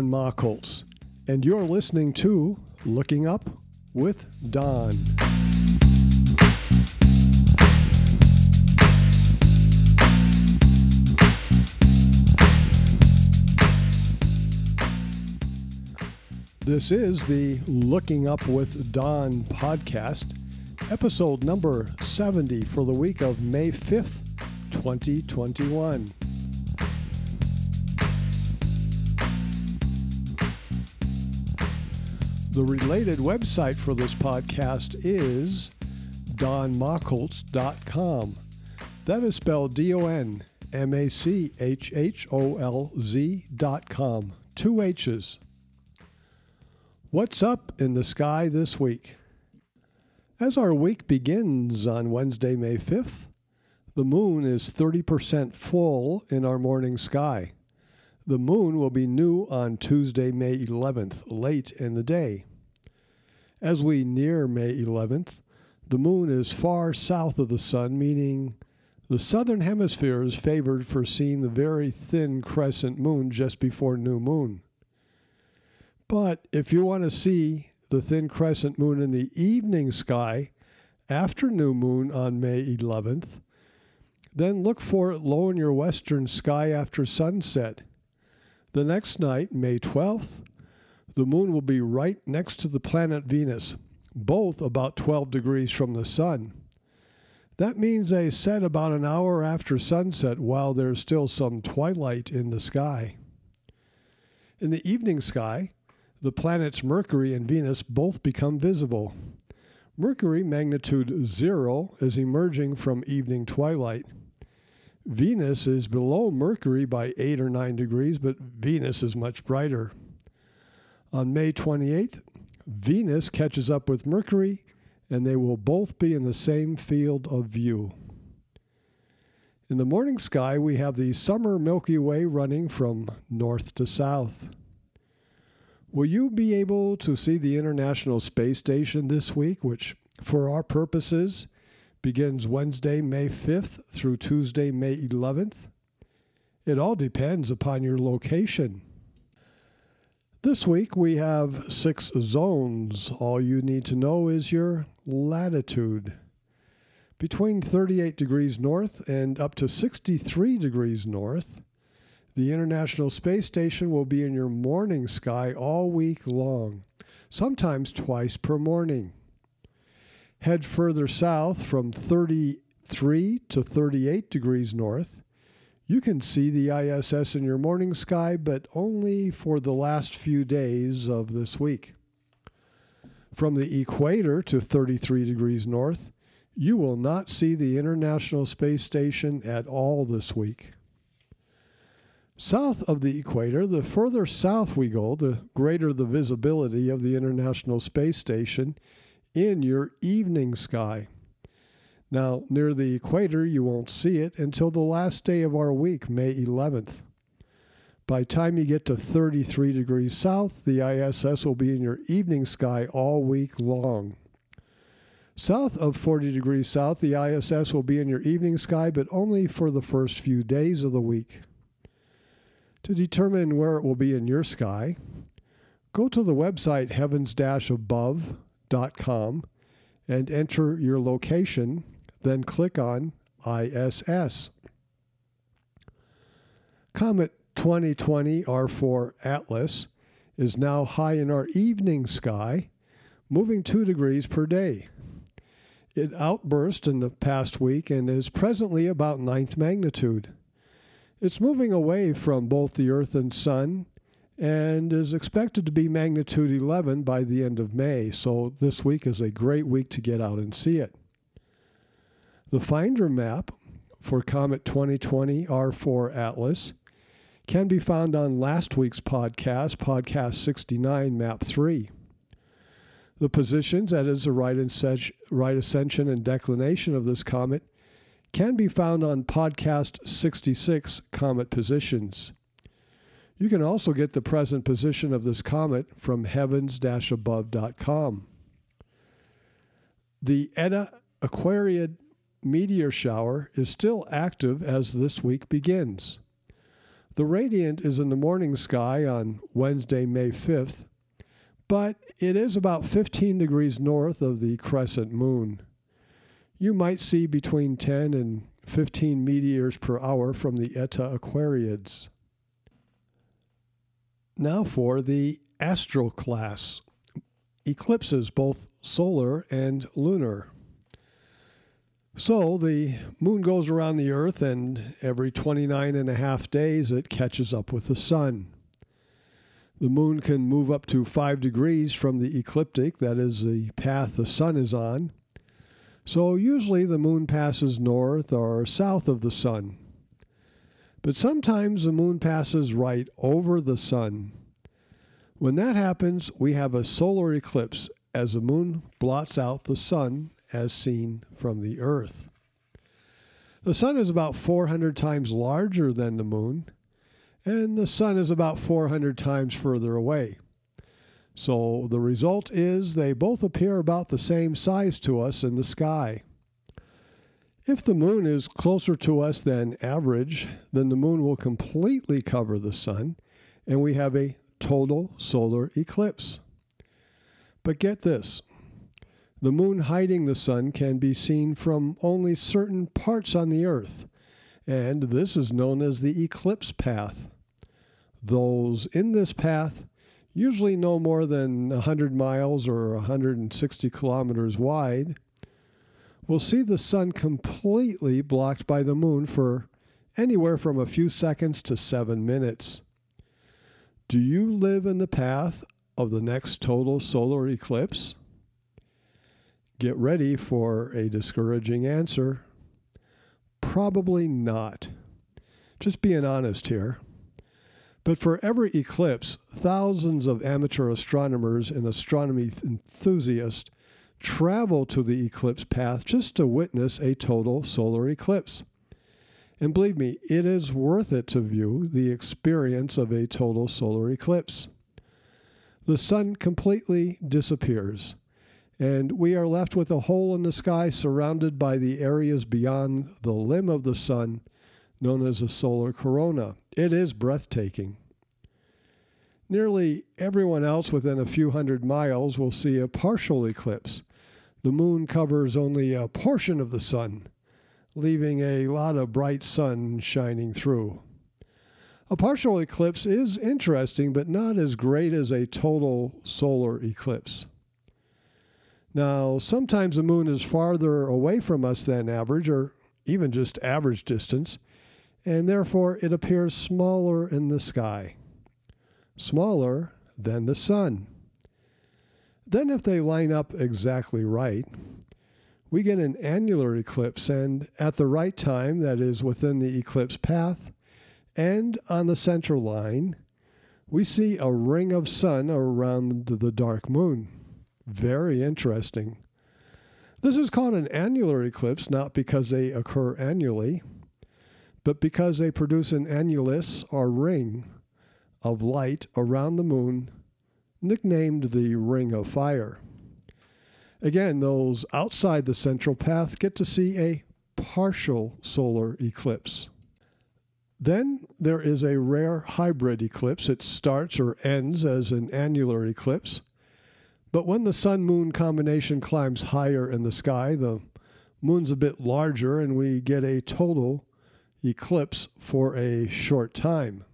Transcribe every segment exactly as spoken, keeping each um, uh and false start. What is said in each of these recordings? Don Mach Holz, and you're listening to Looking Up with Don. This is the Looking Up with Don podcast, episode number seventy for the week of May fifth, twenty twenty-one. The related website for this podcast is don mach holz dot com. That is spelled D O N M A C H H O L Z dot com. Two H's. What's up in the sky this week? As our week begins on Wednesday, May fifth, the moon is thirty percent full in our morning sky. The moon will be new on Tuesday, May eleventh, late in the day. As we near May eleventh, the moon is far south of the sun, meaning the southern hemisphere is favored for seeing the very thin crescent moon just before new moon. But if you want to see the thin crescent moon in the evening sky after new moon on May eleventh, then look for it low in your western sky after sunset. The next night, May twelfth, the moon will be right next to the planet Venus, both about twelve degrees from the sun. That means they set about an hour after sunset while there's still some twilight in the sky. In the evening sky, the planets Mercury and Venus both become visible. Mercury, magnitude zero, is emerging from evening twilight. Venus is below Mercury by eight or nine degrees, but Venus is much brighter. On May twenty-eighth, Venus catches up with Mercury, and they will both be in the same field of view. In the morning sky, we have the summer Milky Way running from north to south. Will you be able to see the International Space Station this week, which, for our purposes, begins Wednesday, May fifth through Tuesday, May eleventh? It all depends upon your location. This week we have six zones. All you need to know is your latitude. Between thirty-eight degrees north and up to sixty-three degrees north, the International Space Station will be in your morning sky all week long, sometimes twice per morning. Head further south from thirty-three to thirty-eight degrees north. You can see the I S S in your morning sky, but only for the last few days of this week. From the equator to thirty-three degrees north, you will not see the International Space Station at all this week. South of the equator, the further south we go, the greater the visibility of the International Space Station in your evening sky. Now, near the equator, you won't see it until the last day of our week, May eleventh. By the time you get to thirty-three degrees south, the I S S will be in your evening sky all week long. South of forty degrees south, the I S S will be in your evening sky, but only for the first few days of the week. To determine where it will be in your sky, go to the website heavens dash above dot com and enter your location, then click on I S S. Comet twenty twenty R four Atlas is now high in our evening sky, moving two degrees per day. It outburst in the past week and is presently about ninth magnitude. It's moving away from both the Earth and Sun and is expected to be magnitude eleven by the end of May, so this week is a great week to get out and see it. The Finder map for Comet twenty twenty R four Atlas can be found on last week's podcast, Podcast sixty-nine, Map three. The positions, that is the right, ascension, right ascension and declination of this comet, can be found on Podcast sixty-six, Comet Positions. You can also get the present position of this comet from heavens dash above dot com. The Eta Aquariid meteor shower is still active as this week begins. The radiant is in the morning sky on Wednesday, May fifth, but it is about fifteen degrees north of the crescent moon. You might see between ten and fifteen meteors per hour from the Eta Aquariids. Now for the astral class. Eclipses, both solar and lunar. So the moon goes around the earth, and every twenty-nine and a half days it catches up with the sun. The moon can move up to five degrees from the ecliptic, that is the path the sun is on. So usually the moon passes north or south of the sun. But sometimes the moon passes right over the sun. When that happens, we have a solar eclipse as the moon blots out the sun as seen from the earth. The sun is about four hundred times larger than the moon, and the sun is about four hundred times further away. So the result is they both appear about the same size to us in the sky. If the moon is closer to us than average, then the moon will completely cover the sun, and we have a total solar eclipse. But get this. The moon hiding the sun can be seen from only certain parts on the earth, and this is known as the eclipse path. Those in this path, usually no more than one hundred miles or one hundred sixty kilometers wide, will see the sun completely blocked by the moon for anywhere from a few seconds to seven minutes. Do you live in the path of the next total solar eclipse? Get ready for a discouraging answer. Probably not. Just being honest here. But for every eclipse, thousands of amateur astronomers and astronomy enthusiasts travel to the eclipse path just to witness a total solar eclipse. And believe me, it is worth it to view the experience of a total solar eclipse. The sun completely disappears, and we are left with a hole in the sky surrounded by the areas beyond the limb of the sun, known as a solar corona. It is breathtaking. Nearly everyone else within a few hundred miles will see a partial eclipse. The moon covers only a portion of the sun, leaving a lot of bright sun shining through. A partial eclipse is interesting, but not as great as a total solar eclipse. Now, sometimes the moon is farther away from us than average, or even just average distance, and therefore it appears smaller in the sky, smaller than the sun. Then if they line up exactly right, we get an annular eclipse, and at the right time, that is within the eclipse path, and on the central line, we see a ring of sun around the dark moon. Very interesting. This is called an annular eclipse, not because they occur annually, but because they produce an annulus, or ring, of light around the moon, nicknamed the Ring of Fire. Again, those outside the central path get to see a partial solar eclipse. Then there is a rare hybrid eclipse. It starts or ends as an annular eclipse. But when the sun-moon combination climbs higher in the sky, the moon's a bit larger, and we get a total eclipse for a short time.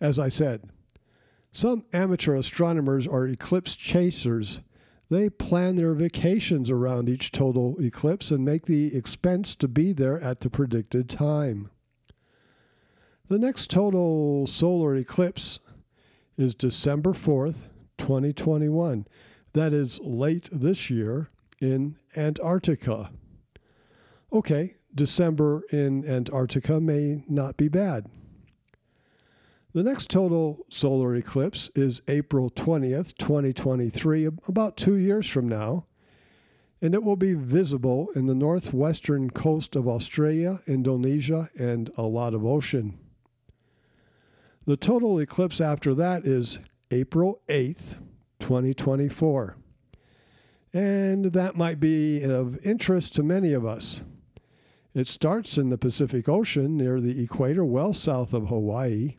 As I said, some amateur astronomers are eclipse chasers. They plan their vacations around each total eclipse and make the expense to be there at the predicted time. The next total solar eclipse is December fourth, twenty twenty-one, that is late this year in Antarctica. Okay, December in Antarctica may not be bad. The next total solar eclipse is April twentieth, twenty twenty-three, about two years from now, and it will be visible in the northwestern coast of Australia, Indonesia, and a lot of ocean. The total eclipse after that is April eighth, twenty twenty-four. And that might be of interest to many of us. It starts in the Pacific Ocean near the equator, well south of Hawaii,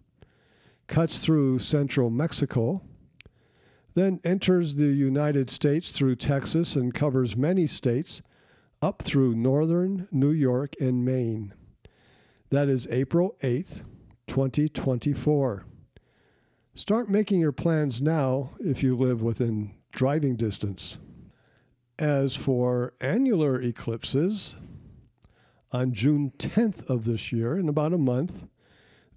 cuts through central Mexico, then enters the United States through Texas and covers many states up through northern New York and Maine. That is April eighth, twenty twenty-four. Start making your plans now if you live within driving distance. As for annular eclipses, on June tenth of this year, in about a month,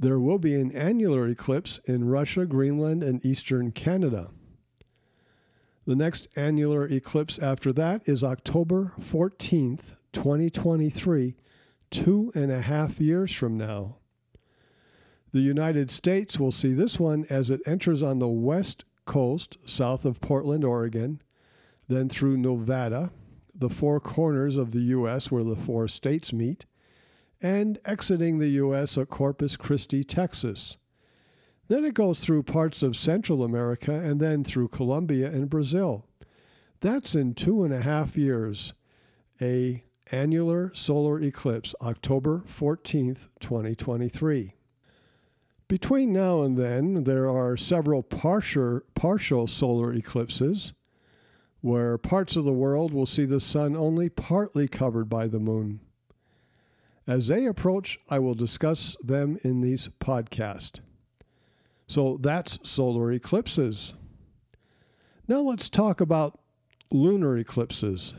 there will be an annular eclipse in Russia, Greenland, and eastern Canada. The next annular eclipse after that is October fourteenth, twenty twenty-three, two and a half years from now. The United States will see this one as it enters on the west coast, south of Portland, Oregon, then through Nevada, the four corners of the U S where the four states meet, and exiting the U S at Corpus Christi, Texas. Then it goes through parts of Central America and then through Colombia and Brazil. That's in two and a half years, a annular solar eclipse, October fourteenth, twenty twenty-three. Between now and then, there are several partial, partial solar eclipses, where parts of the world will see the sun only partly covered by the moon. As they approach, I will discuss them in these podcasts. So that's solar eclipses. Now let's talk about lunar eclipses.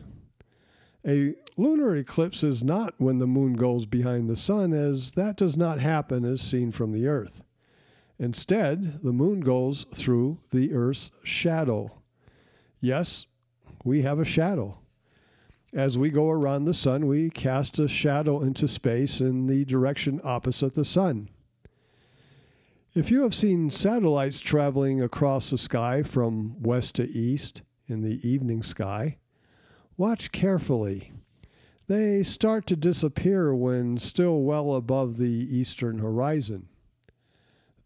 A lunar eclipse is not when the moon goes behind the sun, as that does not happen as seen from the Earth. Instead, the moon goes through the Earth's shadow. Yes, we have a shadow. As we go around the sun, we cast a shadow into space in the direction opposite the sun. If you have seen satellites traveling across the sky from west to east in the evening sky, watch carefully. They start to disappear when still well above the eastern horizon.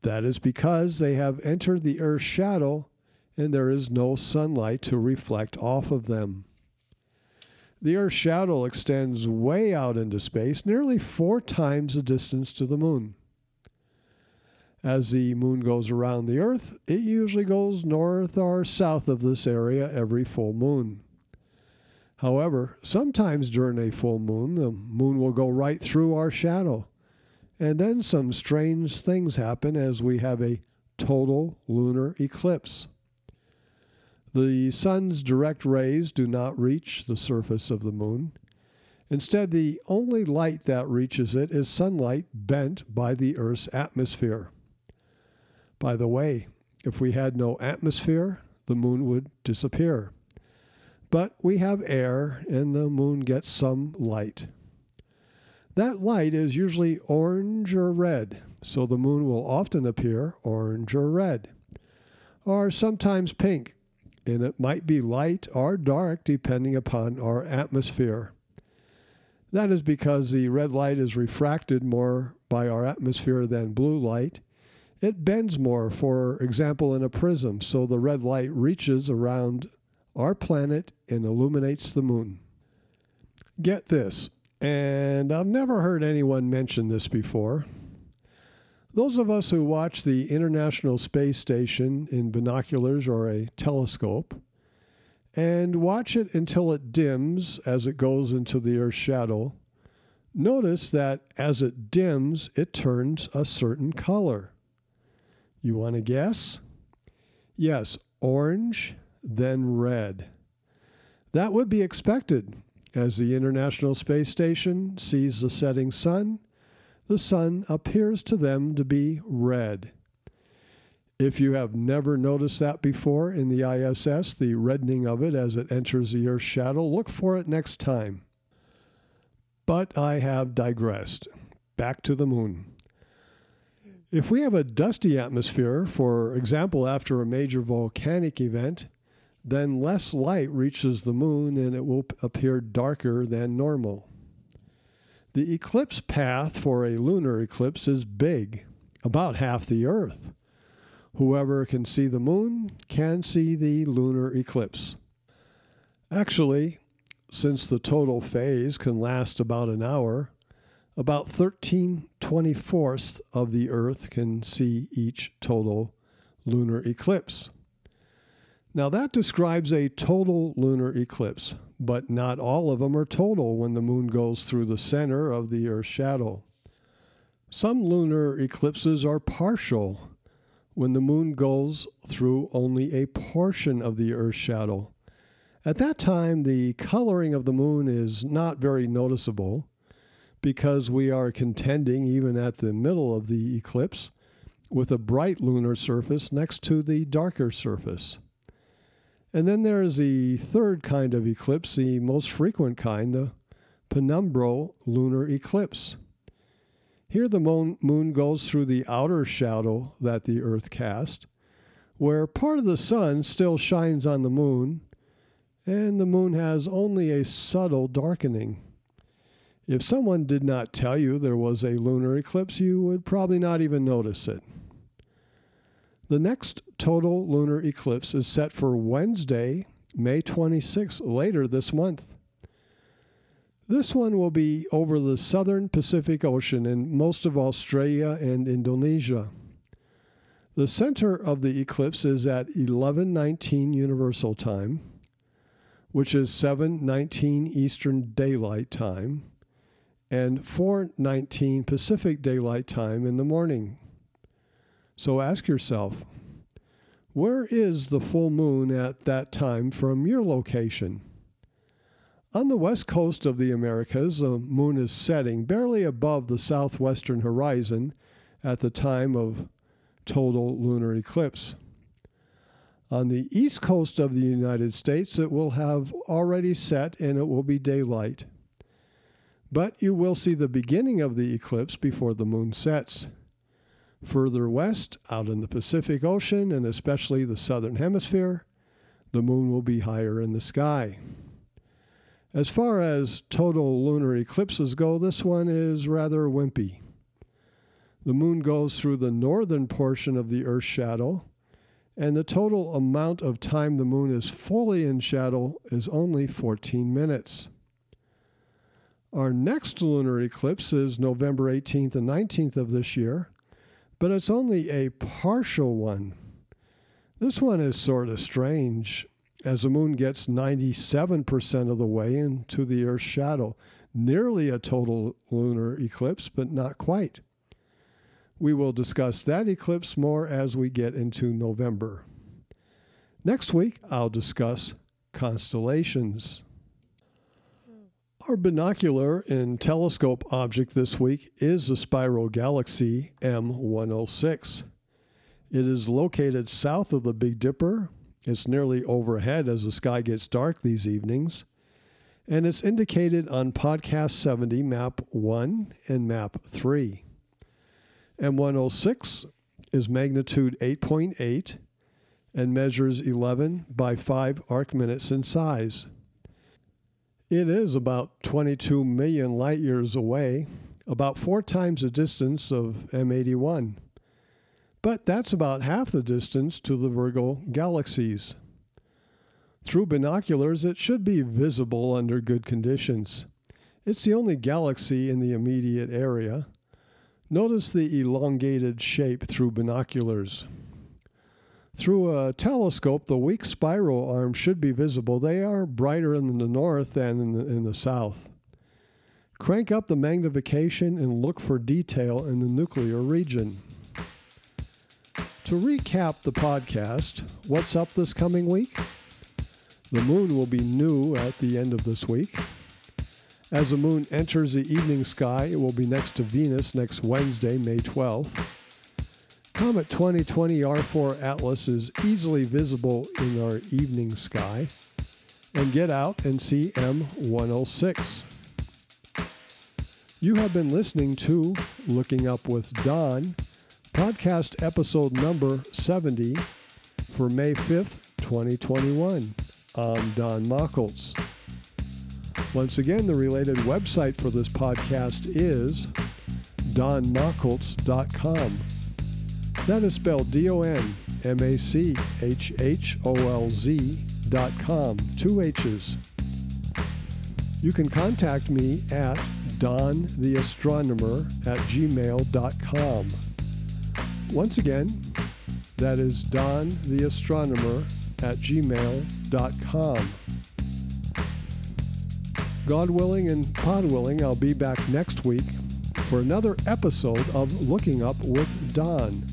That is because they have entered the Earth's shadow and there is no sunlight to reflect off of them. The Earth's shadow extends way out into space, nearly four times the distance to the moon. As the moon goes around the Earth, it usually goes north or south of this area every full moon. However, sometimes during a full moon, the moon will go right through our shadow, and then some strange things happen as we have a total lunar eclipse. The sun's direct rays do not reach the surface of the moon. Instead, the only light that reaches it is sunlight bent by the Earth's atmosphere. By the way, if we had no atmosphere, the moon would disappear. But we have air, and the moon gets some light. That light is usually orange or red, so the moon will often appear orange or red, or sometimes pink, and it might be light or dark depending upon our atmosphere. That is because the red light is refracted more by our atmosphere than blue light. It bends more, for example, in a prism, so the red light reaches around our planet and illuminates the moon. Get this, and I've never heard anyone mention this before. Those of us who watch the International Space Station in binoculars or a telescope and watch it until it dims as it goes into the Earth's shadow, notice that as it dims, it turns a certain color. You want to guess? Yes, orange, then red. That would be expected, as the International Space Station sees the setting sun, the sun appears to them to be red. If you have never noticed that before in the I S S, the reddening of it as it enters the Earth's shadow, look for it next time. But I have digressed. Back to the moon. If we have a dusty atmosphere, for example after a major volcanic event, then less light reaches the moon and it will appear darker than normal. The eclipse path for a lunar eclipse is big, about half the Earth. Whoever can see the moon can see the lunar eclipse. Actually, since the total phase can last about an hour, About thirteen twenty-fourths of the Earth can see each total lunar eclipse. Now that describes a total lunar eclipse, but not all of them are total when the moon goes through the center of the Earth's shadow. Some lunar eclipses are partial, when the moon goes through only a portion of the Earth's shadow. At that time, the coloring of the moon is not very noticeable, because we are contending, even at the middle of the eclipse, with a bright lunar surface next to the darker surface. And then there is the third kind of eclipse, the most frequent kind, the penumbral lunar eclipse. Here the moon goes through the outer shadow that the Earth cast, where part of the sun still shines on the moon, and the moon has only a subtle darkening. If someone did not tell you there was a lunar eclipse, you would probably not even notice it. The next total lunar eclipse is set for Wednesday, May twenty-sixth, later this month. This one will be over the southern Pacific Ocean and most of Australia and Indonesia. The center of the eclipse is at eleven nineteen Universal Time, which is seven nineteen Eastern Daylight Time, and four nineteen Pacific Daylight Time in the morning. So ask yourself, where is the full moon at that time from your location? On the west coast of the Americas, the moon is setting barely above the southwestern horizon at the time of total lunar eclipse. On the east coast of the United States, it will have already set and it will be daylight. But you will see the beginning of the eclipse before the moon sets. Further west, out in the Pacific Ocean, and especially the southern hemisphere, the moon will be higher in the sky. As far as total lunar eclipses go, this one is rather wimpy. The moon goes through the northern portion of the Earth's shadow, and the total amount of time the moon is fully in shadow is only fourteen minutes. Our next lunar eclipse is November eighteenth and nineteenth of this year, but it's only a partial one. This one is sort of strange, as the moon gets ninety-seven percent of the way into the Earth's shadow. Nearly a total lunar eclipse, but not quite. We will discuss that eclipse more as we get into November. Next week, I'll discuss constellations. Our binocular and telescope object this week is the spiral galaxy M one oh six. It is located south of the Big Dipper. It's nearly overhead as the sky gets dark these evenings, and it's indicated on Podcast seventy, Map one and Map three. M one oh six is magnitude eight point eight and measures eleven by five arc minutes in size. It is about twenty-two million light years away, about four times the distance of M eighty-one. But that's about half the distance to the Virgo galaxies. Through binoculars, it should be visible under good conditions. It's the only galaxy in the immediate area. Notice the elongated shape through binoculars. Through a telescope, the weak spiral arms should be visible. They are brighter in the north than in the, in the south. Crank up the magnification and look for detail in the nuclear region. To recap the podcast, what's up this coming week? The moon will be new at the end of this week. As the moon enters the evening sky, it will be next to Venus next Wednesday, May twelfth. Comet twenty twenty R four Atlas is easily visible in our evening sky. And get out and see M one oh six. You have been listening to Looking Up with Don, podcast episode number seventy for May fifth, twenty twenty-one. I'm Don Mach Holz. Once again, the related website for this podcast is don mach holz dot com. That is spelled D O N M A C H H O L Z dot com, two H's. You can contact me at don the astronomer at gmail dot com. Once again, that is don the astronomer at gmail dot com. God willing and pod willing, I'll be back next week for another episode of Looking Up with Don.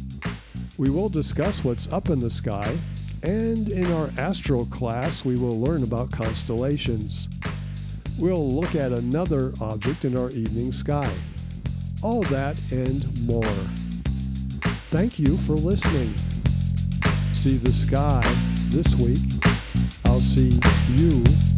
We will discuss what's up in the sky, and in our astro class, we will learn about constellations. We'll look at another object in our evening sky. All that and more. Thank you for listening. See the sky this week. I'll see you